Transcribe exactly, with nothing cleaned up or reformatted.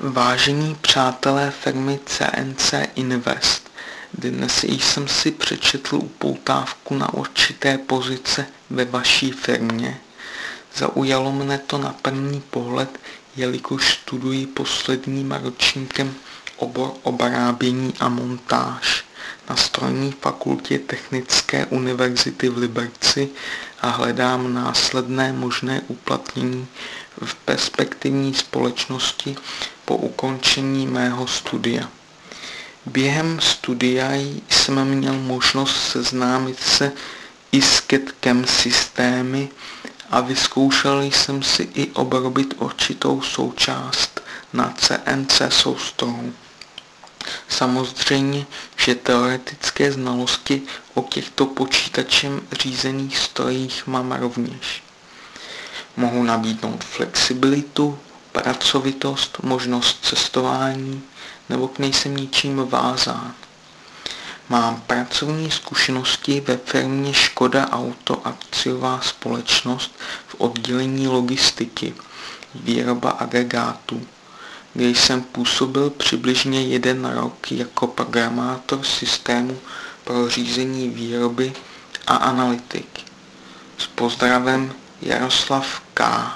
Vážení přátelé firmy C N C Invest, dnes jsem si přečetl upoutávku na určité pozice ve vaší firmě. Zaujalo mne to na první pohled, jelikož studuji posledním ročníkem obor obrábění a montáž na strojní fakultě Technické univerzity v Liberci a hledám následné možné uplatnění v perspektivní společnosti po ukončení mého studia. Během studia jsem měl možnost seznámit se i s C A D C A M systémy a vyzkoušel jsem si i obrobit určitou součást na C N C soustavu. Samozřejmě, že teoretické znalosti o těchto počítačem řízených strojích mám rovněž. Mohu nabídnout flexibilitu, pracovitost, možnost cestování, nebo nejsem ničím vázán. Mám pracovní zkušenosti ve firmě Škoda Auto akciová společnost v oddělení logistiky, výroba agregátů, kde jsem působil přibližně jeden rok jako programátor systému pro řízení výroby a analytik. S pozdravem Jaroslav K.